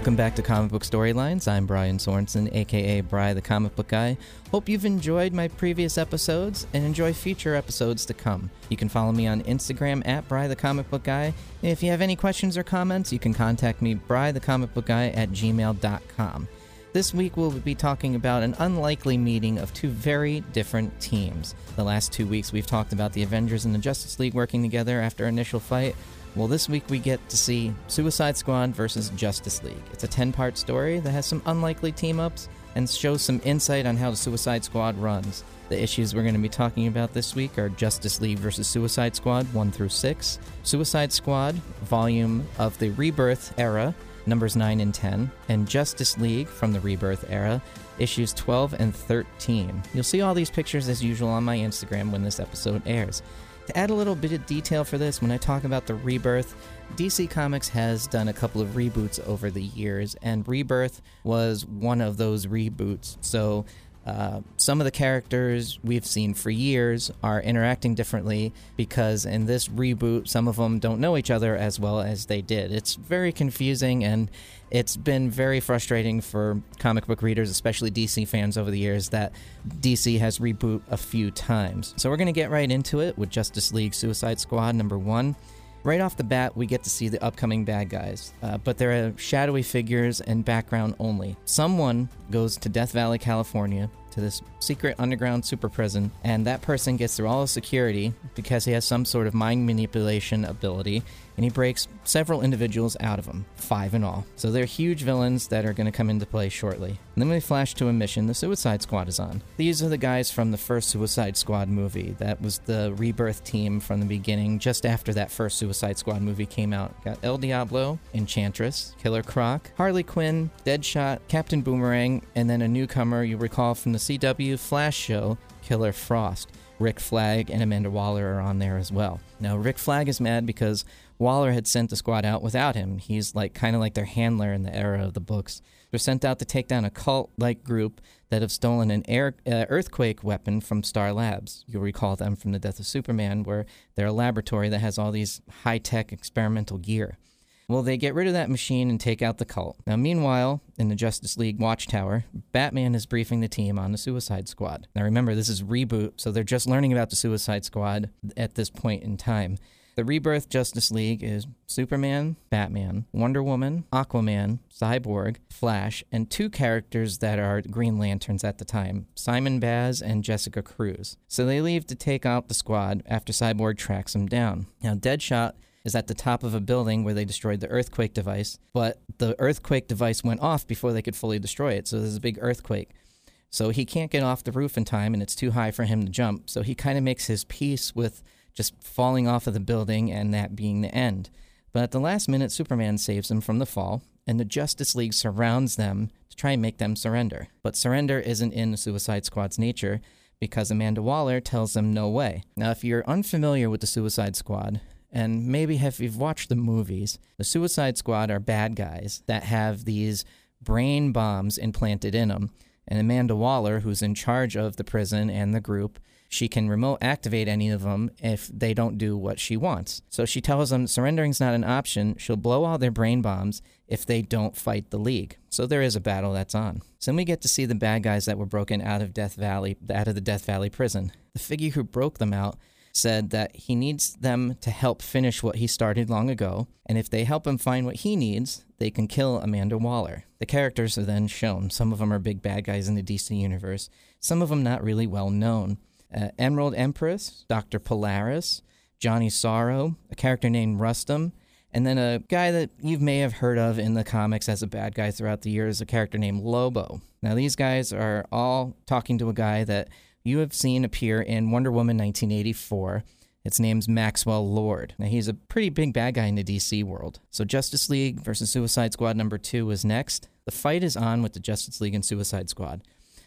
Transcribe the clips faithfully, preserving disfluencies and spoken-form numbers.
Welcome back to Comic Book Storylines. I'm Brian Sorensen, aka Bri the Comic Book Guy. Hope you've enjoyed my previous episodes and enjoy future episodes to come. You can follow me on Instagram at Bri the Comic Book Guy. And if you have any questions or comments, you can contact me Bri the Comic Book Guy at gmail dot com. This week we'll be talking about an unlikely meeting of two very different teams. The last two weeks we've talked about the Avengers and the Justice League working together after initial fight. Well, this week we get to see Suicide Squad versus Justice League. It's a ten-part story that has some unlikely team-ups and shows some insight on how the Suicide Squad runs. The issues we're going to be talking about this week are Justice League versus Suicide Squad one through six, Suicide Squad, volume of the Rebirth Era, numbers nine and ten, and Justice League from the Rebirth Era, issues twelve and thirteen. You'll see all these pictures as usual on my Instagram when this episode airs. To add a little bit of detail for this, when I talk about the Rebirth, D C Comics has done a couple of reboots over the years, and Rebirth was one of those reboots. So uh, some of the characters we've seen for years are interacting differently because in this reboot, some of them don't know each other as well as they did. It's very confusing, and it's been very frustrating for comic book readers, especially D C fans over the years, that D C has rebooted a few times. So we're going to get right into it with Justice League Suicide Squad number one. Right off the bat, we get to see the upcoming bad guys, uh, but they're shadowy figures and background only. Someone goes to Death Valley, California, to this secret underground super prison, and that person gets through all the security because he has some sort of mind manipulation ability, and he breaks several individuals out of them, five in all. So they're huge villains that are going to come into play shortly. And then we flash to a mission the Suicide Squad is on. These are the guys from the first Suicide Squad movie. That was the Rebirth team from the beginning, just after that first Suicide Squad movie came out. Got El Diablo, Enchantress, Killer Croc, Harley Quinn, Deadshot, Captain Boomerang, and then a newcomer you recall from the C W Flash show, Killer Frost. Rick Flag and Amanda Waller are on there as well. Now, Rick Flag is mad because Waller had sent the squad out without him. He's like kind of like their handler in the era of the books. They're sent out to take down a cult-like group that have stolen an air, uh, earthquake weapon from Star Labs. You'll recall them from the Death of Superman, where they're a laboratory that has all these high-tech experimental gear. Well, they get rid of that machine and take out the cult. Now, meanwhile, in the Justice League Watchtower, Batman is briefing the team on the Suicide Squad. Now, remember, this is reboot, so they're just learning about the Suicide Squad at this point in time. The Rebirth Justice League is Superman, Batman, Wonder Woman, Aquaman, Cyborg, Flash, and two characters that are Green Lanterns at the time, Simon Baz and Jessica Cruz. So they leave to take out the squad after Cyborg tracks them down. Now, Deadshot is at the top of a building where they destroyed the earthquake device, but the earthquake device went off before they could fully destroy it, so there's a big earthquake. So he can't get off the roof in time, and it's too high for him to jump, so he kind of makes his peace with just falling off of the building and that being the end. But at the last minute, Superman saves him from the fall, and the Justice League surrounds them to try and make them surrender. But surrender isn't in the Suicide Squad's nature because Amanda Waller tells them no way. Now, if you're unfamiliar with the Suicide Squad, and maybe if you've watched the movies, the Suicide Squad are bad guys that have these brain bombs implanted in them. And Amanda Waller, who's in charge of the prison and the group, she can remote activate any of them if they don't do what she wants. So she tells them surrendering's not an option. She'll blow all their brain bombs if they don't fight the League. So there is a battle that's on. So then we get to see the bad guys that were broken out of Death Valley, out of the Death Valley prison. The figure who broke them out said that he needs them to help finish what he started long ago, and if they help him find what he needs, they can kill Amanda Waller. The characters are then shown. Some of them are big bad guys in the D C universe, some of them not really well known. Uh, Emerald Empress, Doctor Polaris, Johnny Sorrow, a character named Rustam, and then a guy that you may have heard of in the comics as a bad guy throughout the years, a character named Lobo. Now these guys are all talking to a guy that you have seen appear in Wonder Woman nineteen eighty-four. Its name's Maxwell Lord. Now, he's a pretty big bad guy in the D C world. So Justice League versus Suicide Squad number two is next. The fight is on with the Justice League and Suicide Squad.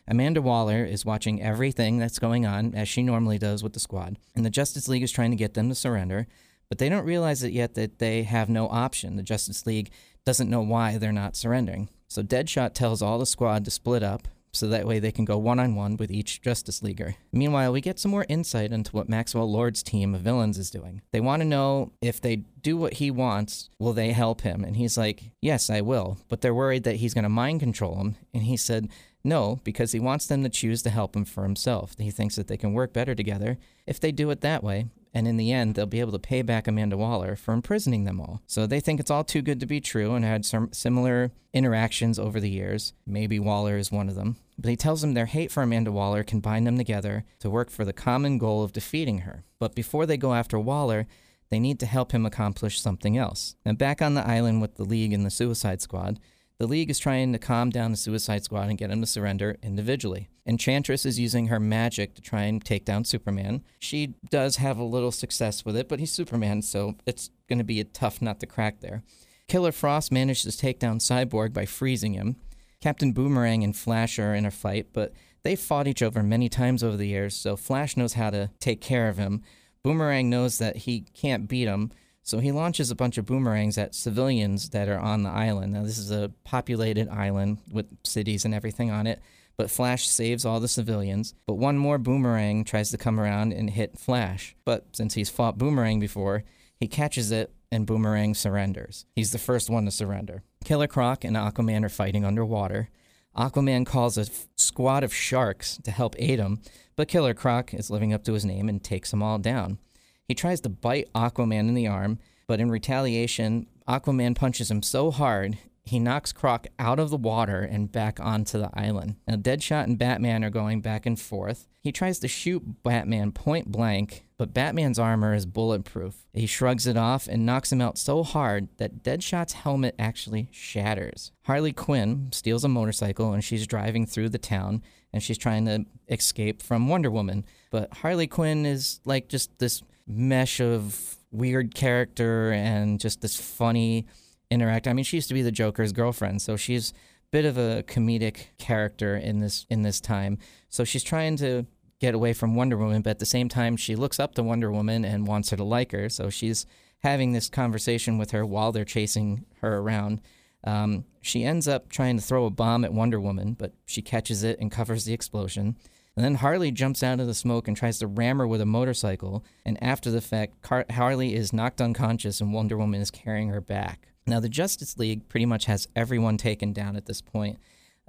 Amanda Waller is watching everything that's going on, as she normally does with the squad, and the Justice League is trying to get them to surrender, but they don't realize it yet that they have no option. The Justice League doesn't know why they're not surrendering. So Deadshot tells all the squad to split up, so that way they can go one-on-one with each Justice Leaguer. Meanwhile, we get some more insight into what Maxwell Lord's team of villains is doing. They want to know if they do what he wants, will they help him? And he's like, yes, I will. But they're worried that he's going to mind control him. And he said, no, because he wants them to choose to help him for himself. He thinks that they can work better together if they do it that way. And in the end, they'll be able to pay back Amanda Waller for imprisoning them all. So they think it's all too good to be true and had some similar interactions over the years. Maybe Waller is one of them. But he tells them their hate for Amanda Waller can bind them together to work for the common goal of defeating her. But before they go after Waller, they need to help him accomplish something else. Now back on the island with the League and the Suicide Squad, the League is trying to calm down the Suicide Squad and get him to surrender individually. Enchantress is using her magic to try and take down Superman. She does have a little success with it, but he's Superman, so it's going to be a tough nut to crack there. Killer Frost managed to take down Cyborg by freezing him. Captain Boomerang and Flash are in a fight, but they've fought each other many times over the years, so Flash knows how to take care of him. Boomerang knows that he can't beat him, so he launches a bunch of boomerangs at civilians that are on the island. Now, this is a populated island with cities and everything on it, but Flash saves all the civilians. But one more boomerang tries to come around and hit Flash. But since he's fought Boomerang before, he catches it, and Boomerang surrenders. He's the first one to surrender. Killer Croc and Aquaman are fighting underwater. Aquaman calls a f- squad of sharks to help aid him, but Killer Croc is living up to his name and takes them all down. He tries to bite Aquaman in the arm, but in retaliation, Aquaman punches him so hard, he knocks Croc out of the water and back onto the island. Now, Deadshot and Batman are going back and forth. He tries to shoot Batman point blank, but Batman's armor is bulletproof. He shrugs it off and knocks him out so hard that Deadshot's helmet actually shatters. Harley Quinn steals a motorcycle, and she's driving through the town, and she's trying to escape from Wonder Woman. But Harley Quinn is like just this mesh of weird character and just this funny interact. I mean, she used to be the Joker's girlfriend, so she's a bit of a comedic character in this in this time. So she's trying to get away from Wonder Woman, but at the same time, she looks up to Wonder Woman and wants her to like her. So she's having this conversation with her while they're chasing her around. Um, she ends up trying to throw a bomb at Wonder Woman, but she catches it and covers the explosion. And then Harley jumps out of the smoke and tries to ram her with a motorcycle. And after the fact, Car- Harley is knocked unconscious and Wonder Woman is carrying her back. Now, the Justice League pretty much has everyone taken down at this point.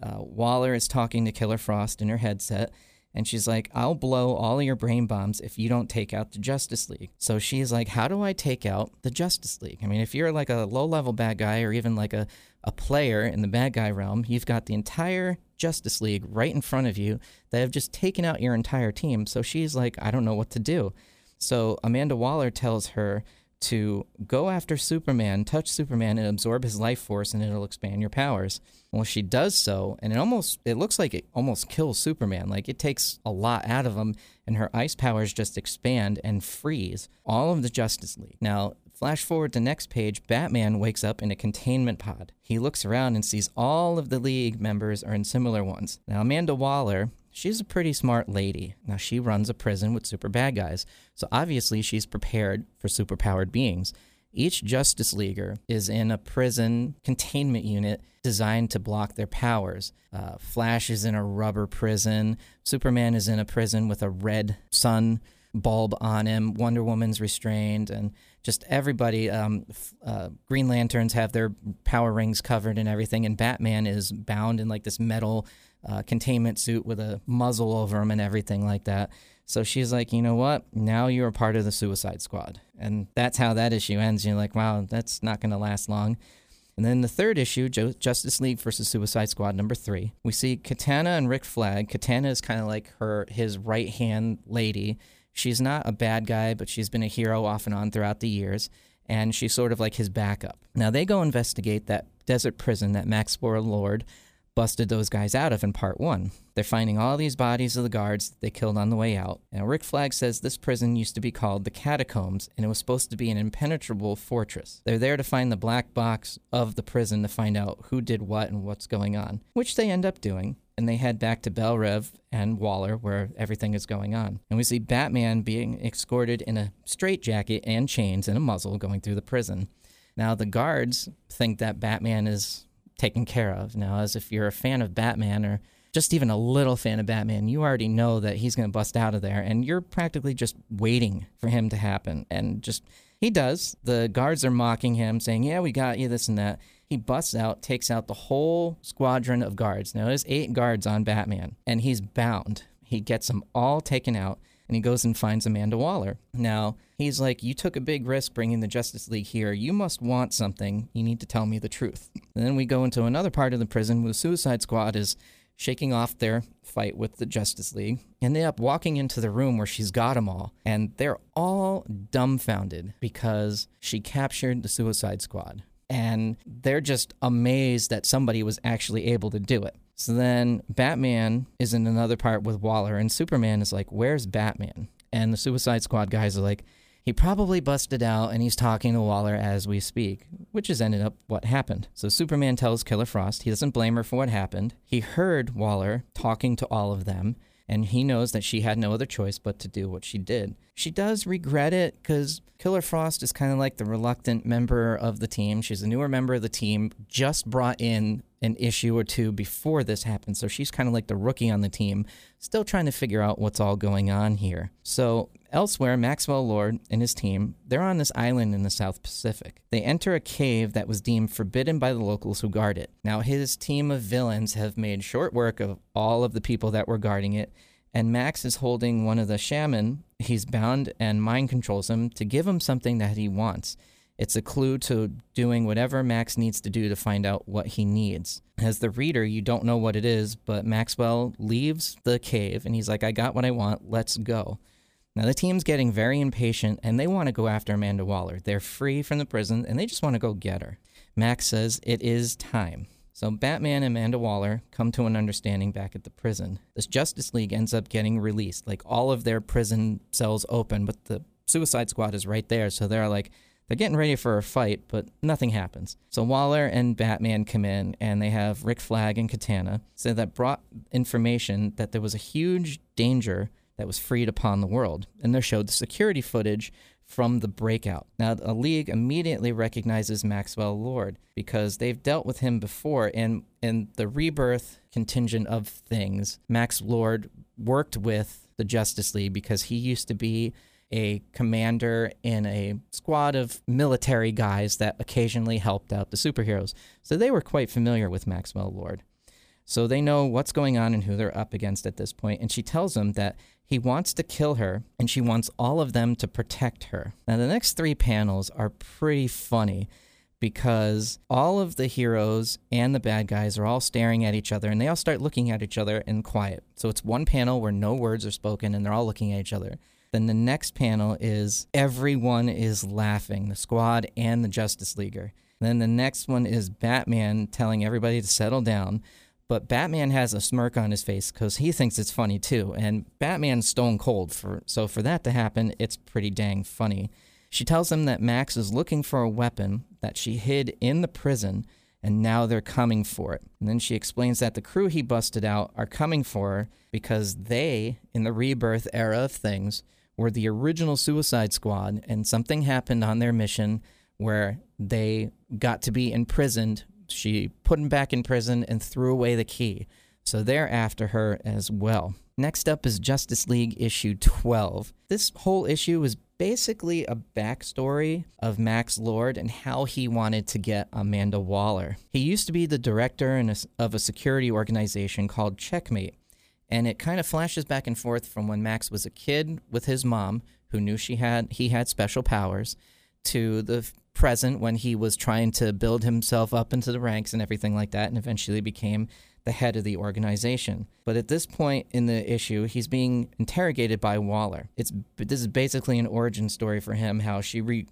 Uh, Waller is talking to Killer Frost in her headset, and she's like, I'll blow all of your brain bombs if you don't take out the Justice League. So she's like, how do I take out the Justice League? I mean, if you're like a low-level bad guy or even like a, a player in the bad guy realm, you've got the entire Justice League right in front of you that have just taken out your entire team. So she's like, I don't know what to do. So Amanda Waller tells her to go after Superman, touch Superman, and absorb his life force, and it'll expand your powers. Well, she does so, and it almost, it looks like it almost kills Superman. Like, it takes a lot out of him, and her ice powers just expand and freeze all of the Justice League. Now, flash forward to next page, Batman wakes up in a containment pod. He looks around and sees all of the League members are in similar ones. Now, Amanda Waller, she's a pretty smart lady. Now, she runs a prison with super bad guys, so obviously she's prepared for superpowered beings. Each Justice Leaguer is in a prison containment unit designed to block their powers. Uh, Flash is in a rubber prison. Superman is in a prison with a red sun bulb on him. Wonder Woman's restrained, and just everybody. Um, uh, Green Lanterns have their power rings covered and everything, and Batman is bound in like this metal Uh, containment suit with a muzzle over him and everything like that. So she's like, you know what? Now you're a part of the Suicide Squad. And that's how that issue ends. You're like, wow, that's not going to last long. And then the third issue, jo- Justice League versus Suicide Squad number three, we see Katana and Rick Flag. Katana is kind of like her his right-hand lady. She's not a bad guy, but she's been a hero off and on throughout the years. And she's sort of like his backup. Now they go investigate that desert prison that Maxwell Lord busted those guys out of in part one. They're finding all these bodies of the guards that they killed on the way out. Now, Rick Flag says this prison used to be called the Catacombs, and it was supposed to be an impenetrable fortress. They're there to find the black box of the prison to find out who did what and what's going on, which they end up doing, and they head back to Belle Reve and Waller, where everything is going on. And we see Batman being escorted in a straitjacket and chains and a muzzle going through the prison. Now, the guards think that Batman is taken care of. Now, as if you're a fan of Batman or just even a little fan of Batman, you already know that he's going to bust out of there, and you're practically just waiting for him to happen. And just, he does. The guards are mocking him, saying, yeah, we got you, this and that. He busts out, takes out the whole squadron of guards. Now, there's eight guards on Batman, and he's bound. He gets them all taken out, and he goes and finds Amanda Waller. Now, he's like, you took a big risk bringing the Justice League here. You must want something. You need to tell me the truth. And then we go into another part of the prison where the Suicide Squad is shaking off their fight with the Justice League, and they end up walking into the room where she's got them all, and they're all dumbfounded because she captured the Suicide Squad. And they're just amazed that somebody was actually able to do it. So then Batman is in another part with Waller, and Superman is like, where's Batman? And the Suicide Squad guys are like, he probably busted out, and he's talking to Waller as we speak, which has ended up what happened. So Superman tells Killer Frost, he doesn't blame her for what happened. He heard Waller talking to all of them, and he knows that she had no other choice but to do what she did. She does regret it because Killer Frost is kind of like the reluctant member of the team. She's a newer member of the team, just brought in an issue or two before this happened. So she's kind of like the rookie on the team, still trying to figure out what's all going on here. So elsewhere, Maxwell Lord and his team, they're on this island in the South Pacific. They enter a cave that was deemed forbidden by the locals who guard it. Now, his team of villains have made short work of all of the people that were guarding it, and Max is holding one of the shaman. He's bound and mind controls him to give him something that he wants. It's a clue to doing whatever Max needs to do to find out what he needs. As the reader, you don't know what it is, but Maxwell leaves the cave, and he's like, I got what I want, let's go. Now, the team's getting very impatient, and they want to go after Amanda Waller. They're free from the prison, and they just want to go get her. Max says, it is time. So Batman and Amanda Waller come to an understanding back at the prison. This Justice League ends up getting released, like all of their prison cells open, but the Suicide Squad is right there, so they're like, they're getting ready for a fight, but nothing happens. So Waller and Batman come in, and they have Rick Flag and Katana. So that brought information that there was a huge danger that was freed upon the world, and they showed the security footage from the breakout. Now, the League immediately recognizes Maxwell Lord because they've dealt with him before, and in the Rebirth contingent of things, Max Lord worked with the Justice League because he used to be a commander in a squad of military guys that occasionally helped out the superheroes. So they were quite familiar with Maxwell Lord. So they know what's going on and who they're up against at this point. And she tells them that he wants to kill her, and she wants all of them to protect her. Now, the next three panels are pretty funny because all of the heroes and the bad guys are all staring at each other, and they all start looking at each other in quiet. So it's one panel where no words are spoken, and they're all looking at each other. Then the next panel is everyone is laughing, the squad and the Justice Leaguer. Then the next one is Batman telling everybody to settle down. But Batman has a smirk on his face because he thinks it's funny too. And Batman's stone cold, for so for that to happen, it's pretty dang funny. She tells him that Max is looking for a weapon that she hid in the prison, and now they're coming for it. And then she explains that the crew he busted out are coming for her because they, in the Rebirth era of things, were the original Suicide Squad, and something happened on their mission where they got to be imprisoned. She put them back in prison and threw away the key. So they're after her as well. Next up is Justice League issue twelve. This whole issue is basically a backstory of Max Lord and how he wanted to get Amanda Waller. He used to be the director in a, of a security organization called Checkmate. And it kind of flashes back and forth from when Max was a kid with his mom, who knew she had he had special powers, to the present when he was trying to build himself up into the ranks and everything like that, and eventually became the head of the organization. But at this point in the issue, he's being interrogated by Waller. It's this is basically an origin story for him, how she re,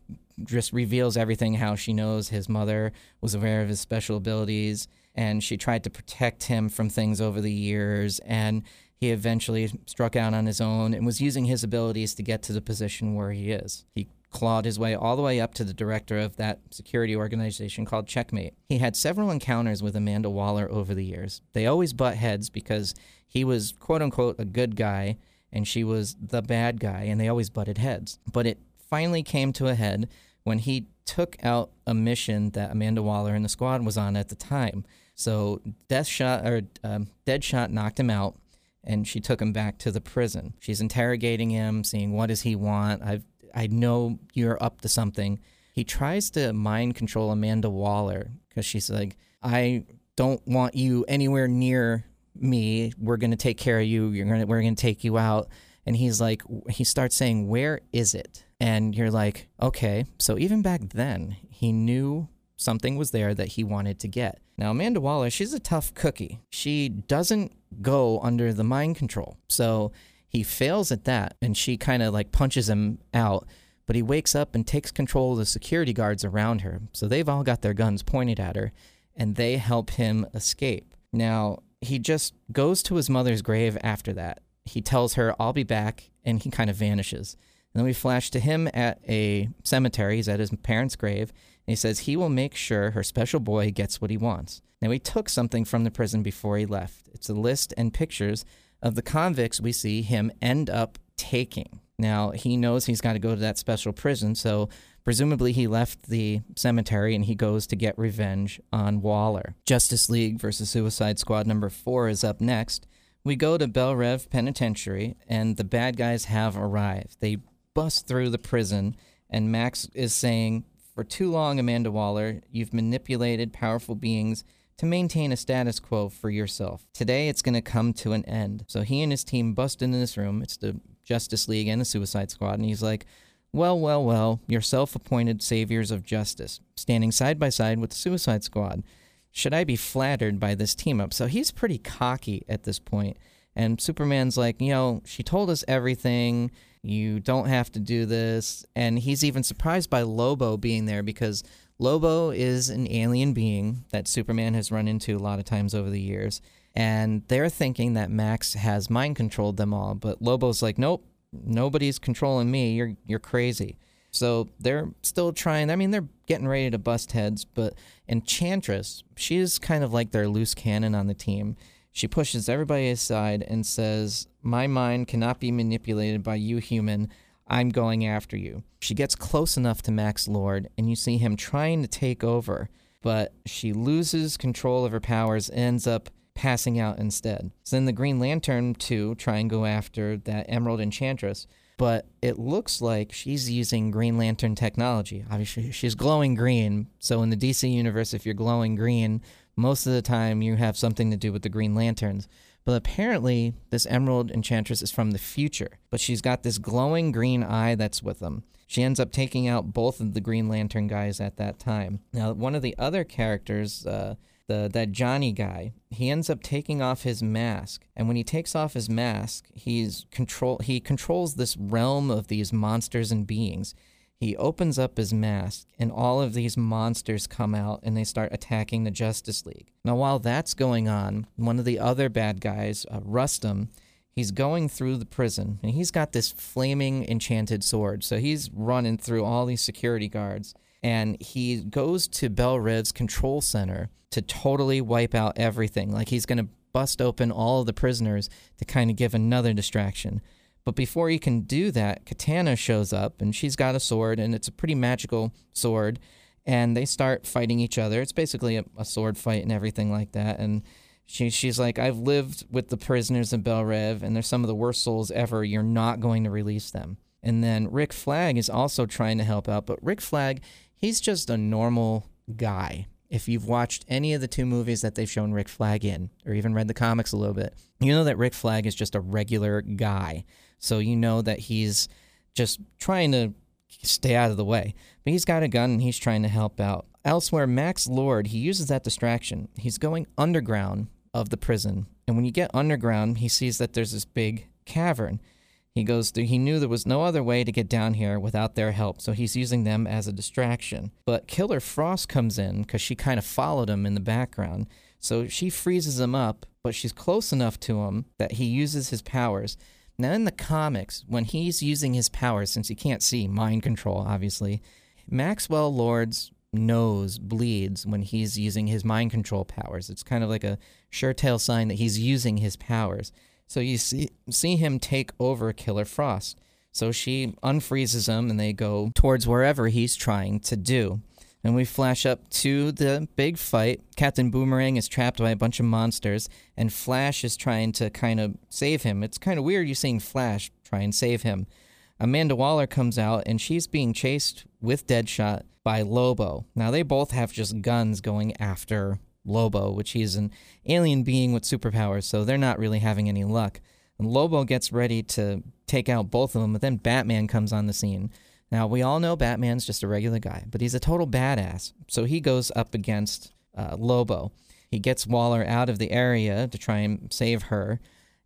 just reveals everything, how she knows his mother was aware of his special abilities, and she tried to protect him from things over the years, and he eventually struck out on his own and was using his abilities to get to the position where he is. He clawed his way all the way up to the director of that security organization called Checkmate. He had several encounters with Amanda Waller over the years. They always butt heads because he was, quote-unquote, a good guy, and she was the bad guy, and they always butted heads. But it finally came to a head when he took out a mission that Amanda Waller and the squad was on at the time. So Deathshot or um, Deadshot knocked him out, and she took him back to the prison. She's interrogating him, seeing what does he want. I I know you're up to something. He tries to mind control Amanda Waller because she's like, I don't want you anywhere near me. We're gonna take care of you. You're gonna we're gonna take you out. And he's like, he starts saying, where is it? And you're like, okay. So even back then, he knew something was there that he wanted to get. Now, Amanda Waller, she's a tough cookie. She doesn't go under the mind control. So he fails at that, and she kind of like punches him out. But he wakes up and takes control of the security guards around her. So they've all got their guns pointed at her, and they help him escape. Now, he just goes to his mother's grave after that. He tells her, I'll be back, and he kind of vanishes. And then we flash to him at a cemetery. He's at his parents' grave, and he says he will make sure her special boy gets what he wants. Now, he took something from the prison before he left. It's a list and pictures of the convicts we see him end up taking. Now, he knows he's got to go to that special prison, so presumably he left the cemetery, and he goes to get revenge on Waller. Justice League versus Suicide Squad number four is up next. We go to Belle Reve Penitentiary, and the bad guys have arrived. They bust through the prison, and Max is saying, for too long, Amanda Waller, you've manipulated powerful beings to maintain a status quo for yourself. Today, it's going to come to an end. So he and his team bust into this room. It's the Justice League and the Suicide Squad, and he's like, well, well, well, you're self-appointed saviors of justice, standing side by side with the Suicide Squad. Should I be flattered by this team-up? So he's pretty cocky at this point. And Superman's like, you know, she told us everything. You don't have to do this. And he's even surprised by Lobo being there because Lobo is an alien being that Superman has run into a lot of times over the years. And they're thinking that Max has mind-controlled them all. But Lobo's like, nope, nobody's controlling me. You're you're crazy. So they're still trying. I mean, they're getting ready to bust heads, but Enchantress, she is kind of like their loose cannon on the team. She pushes everybody aside and says, my mind cannot be manipulated by you, human. I'm going after you. She gets close enough to Max Lord, and you see him trying to take over, but she loses control of her powers and ends up passing out instead. So then the Green Lantern, too, try and go after that Emerald Enchantress, but it looks like she's using Green Lantern technology. Obviously, she's glowing green. So in the D C universe, if you're glowing green, most of the time you have something to do with the Green Lanterns. But apparently, this Emerald Enchantress is from the future. But she's got this glowing green eye that's with them. She ends up taking out both of the Green Lantern guys at that time. Now, one of the other characters, uh, the that Johnny guy, he ends up taking off his mask. And when he takes off his mask, he's control. he controls this realm of these monsters and beings. He opens up his mask, and all of these monsters come out, and they start attacking the Justice League. Now, while that's going on, one of the other bad guys, uh, Rustam, he's going through the prison, and he's got this flaming enchanted sword. So he's running through all these security guards, and he goes to Belle Reve's control center to totally wipe out everything. Like, he's going to bust open all of the prisoners to kind of give another distraction. But before he can do that, Katana shows up, and she's got a sword, and it's a pretty magical sword, and they start fighting each other. It's basically a, a sword fight and everything like that, and she she's like, I've lived with the prisoners in Belle Reve, and they're some of the worst souls ever. You're not going to release them. And then Rick Flag is also trying to help out, but Rick Flag, he's just a normal guy. If you've watched any of the two movies that they've shown Rick Flag in, or even read the comics a little bit, you know that Rick Flag is just a regular guy. So you know that he's just trying to stay out of the way. But he's got a gun, and he's trying to help out. Elsewhere, Max Lord, he uses that distraction. He's going underground of the prison. And when you get underground, he sees that there's this big cavern. He goes through, he knew there was no other way to get down here without their help, so he's using them as a distraction. But Killer Frost comes in because she kind of followed him in the background. So she freezes him up, but she's close enough to him that he uses his powers. Now in the comics, when he's using his powers, since he can't see, mind control, obviously, Maxwell Lord's nose bleeds when he's using his mind control powers. It's kind of like a suretail sign that he's using his powers. So you see see him take over Killer Frost. So she unfreezes him, and they go towards wherever he's trying to do. And we flash up to the big fight. Captain Boomerang is trapped by a bunch of monsters, and Flash is trying to kind of save him. It's kind of weird you seeing Flash try and save him. Amanda Waller comes out, and she's being chased with Deadshot by Lobo. Now, they both have just guns going after Lobo, which he's an alien being with superpowers, so they're not really having any luck. And Lobo gets ready to take out both of them, but then Batman comes on the scene. Now, we all know Batman's just a regular guy, but he's a total badass. So he goes up against uh, Lobo. He gets Waller out of the area to try and save her,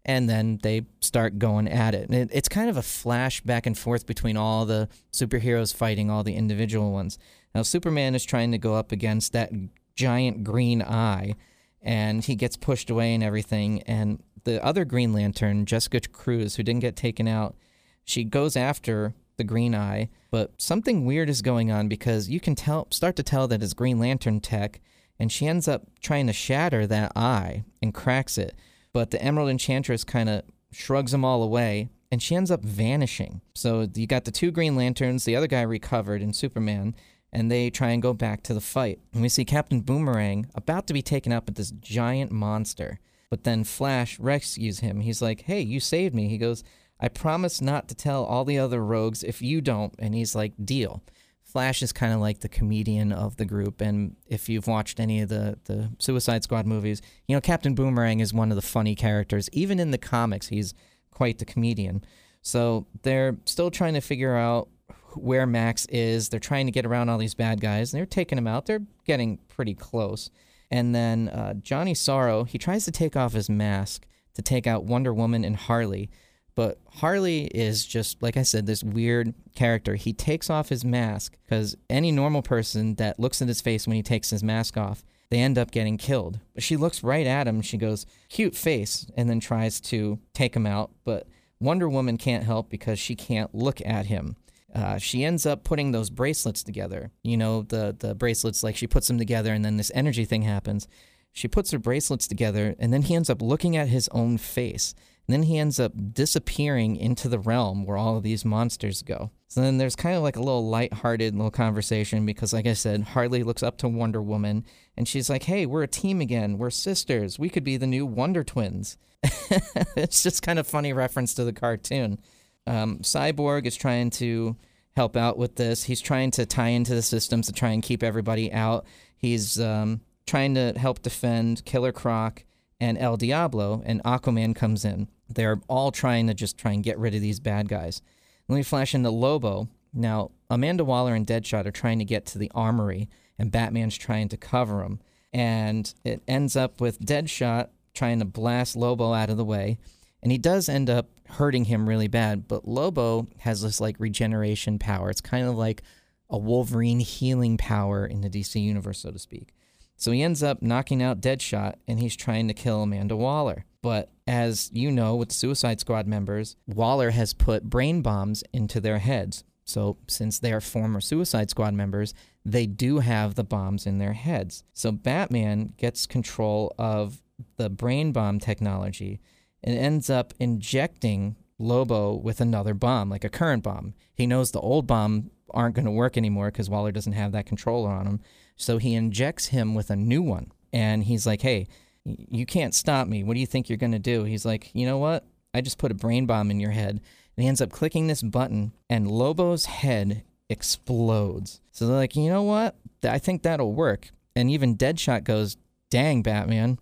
and then they start going at it. it. It's kind of a flash back and forth between all the superheroes fighting all the individual ones. Now, Superman is trying to go up against that giant green eye, and he gets pushed away and everything. And the other Green Lantern, Jessica Cruz, who didn't get taken out, she goes after the green eye, but something weird is going on because you can tell, start to tell that it's Green Lantern tech, and she ends up trying to shatter that eye and cracks it. But the Emerald Enchantress kind of shrugs them all away, and she ends up vanishing. So you got the two Green Lanterns, the other guy recovered, and Superman, and they try and go back to the fight. And we see Captain Boomerang about to be taken out by this giant monster, but then Flash rescues him. He's like, "Hey, you saved me." He goes, "I promise not to tell all the other rogues if you don't." And he's like, "Deal." Flash is kind of like the comedian of the group. And if you've watched any of the, the Suicide Squad movies, you know, Captain Boomerang is one of the funny characters. Even in the comics, he's quite the comedian. So they're still trying to figure out where Max is. They're trying to get around all these bad guys, and they're taking him out. They're getting pretty close. And then uh, Johnny Sorrow, he tries to take off his mask to take out Wonder Woman and Harley. But Harley is just, like I said, this weird character. He takes off his mask because any normal person that looks at his face when he takes his mask off, they end up getting killed. But she looks right at him. She goes, "Cute face," and then tries to take him out. But Wonder Woman can't help because she can't look at him. Uh, she ends up putting those bracelets together. You know, the, the bracelets, like she puts them together and then this energy thing happens. She puts her bracelets together, and then he ends up looking at his own face. And then he ends up disappearing into the realm where all of these monsters go. So then there's kind of like a little lighthearted little conversation because, like I said, Harley looks up to Wonder Woman, and she's like, "Hey, we're a team again. We're sisters. We could be the new Wonder Twins." It's just kind of funny reference to the cartoon. Um, Cyborg is trying to help out with this. He's trying to tie into the systems to try and keep everybody out. He's um, trying to help defend Killer Croc and El Diablo, and Aquaman comes in. They're all trying to just try and get rid of these bad guys. Let me flash into Lobo. Now, Amanda Waller and Deadshot are trying to get to the armory, and Batman's trying to cover them. And it ends up with Deadshot trying to blast Lobo out of the way, and he does end up hurting him really bad, but Lobo has this, like, regeneration power. It's kind of like a Wolverine healing power in the D C universe, so to speak. So he ends up knocking out Deadshot, and he's trying to kill Amanda Waller. But as you know, with Suicide Squad members, Waller has put brain bombs into their heads. So since they are former Suicide Squad members, they do have the bombs in their heads. So Batman gets control of the brain bomb technology and ends up injecting Lobo with another bomb, like a current bomb. He knows the old bomb aren't going to work anymore because Waller doesn't have that controller on him. So he injects him with a new one, and he's like, "Hey, you can't stop me. What do you think you're going to do?" He's like, "You know what? I just put a brain bomb in your head." And he ends up clicking this button, and Lobo's head explodes. So they're like, "You know what? I think that'll work." And even Deadshot goes, "Dang, Batman."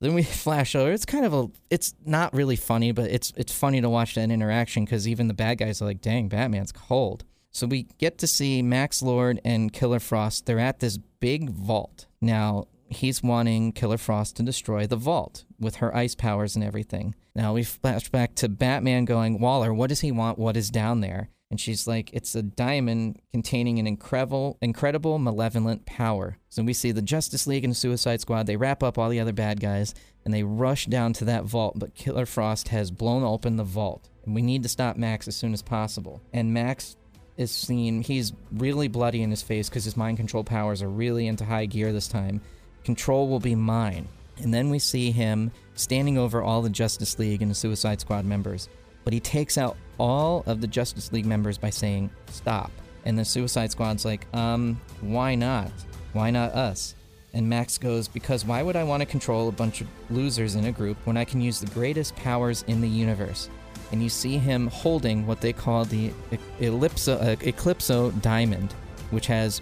Then we flash over. It's kind of a, it's not really funny, but it's it's funny to watch that interaction because even the bad guys are like, "Dang, Batman's cold." So we get to see Max Lord and Killer Frost. They're at this big vault. Now, he's wanting Killer Frost to destroy the vault with her ice powers and everything. Now, we flash back to Batman going, "Waller, what does he want? What is down there?" And she's like, "It's a diamond containing an incredible, incredible malevolent power." So we see the Justice League and Suicide Squad. They wrap up all the other bad guys, and they rush down to that vault. But Killer Frost has blown open the vault. And we need to stop Max as soon as possible. And Max is seen, he's really bloody in his face because his mind control powers are really into high gear this time. "Control will be mine." And then we see him standing over all the Justice League and the Suicide Squad members. But he takes out all of the Justice League members by saying, "Stop." And the Suicide Squad's like, um, why not? Why not us? And Max goes, because why would I want to control a bunch of losers in a group when I can use the greatest powers in the universe? And you see him holding what they call the Ellipso, uh, Eclipso Diamond, which has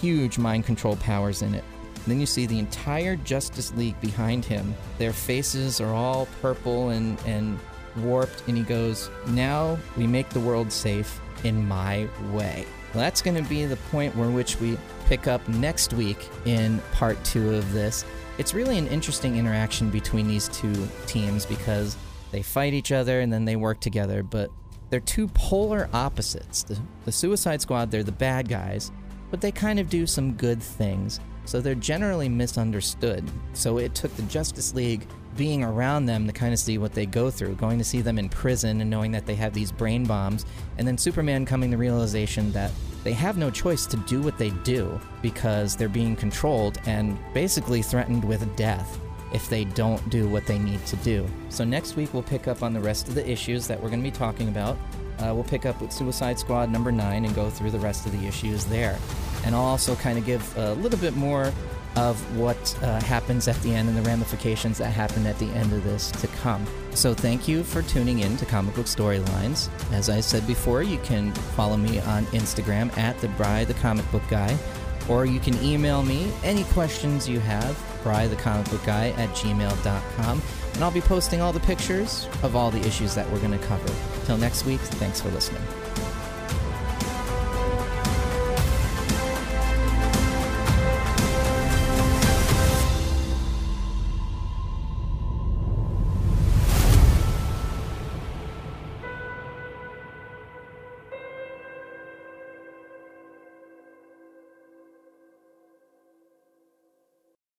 huge mind control powers in it. And then you see the entire Justice League behind him. Their faces are all purple and, and warped, and he goes, now we make the world safe in my way. Well, that's going to be the point where which we pick up next week in part two of this. It's really an interesting interaction between these two teams because they fight each other and then they work together, but they're two polar opposites. The, the Suicide Squad, they're the bad guys, but they kind of do some good things, so they're generally misunderstood. So it took the Justice League being around them to kind of see what they go through, going to see them in prison and knowing that they have these brain bombs, and then Superman coming to the realization that they have no choice to do what they do because they're being controlled and basically threatened with death if they don't do what they need to do. So next week we'll pick up on the rest of the issues that we're going to be talking about. Uh, we'll pick up with Suicide Squad number nine and go through the rest of the issues there. And I'll also kind of give a little bit more of what uh, happens at the end and the ramifications that happen at the end of this to come. So thank you for tuning in to Comic Book Storylines. As I said before, you can follow me on Instagram at the Bri the Comic Book Guy, or you can email me any questions you have, Bri the Comic Book Guy at gmail dot com, and I'll be posting all the pictures of all the issues that we're going to cover. Till next week, thanks for listening.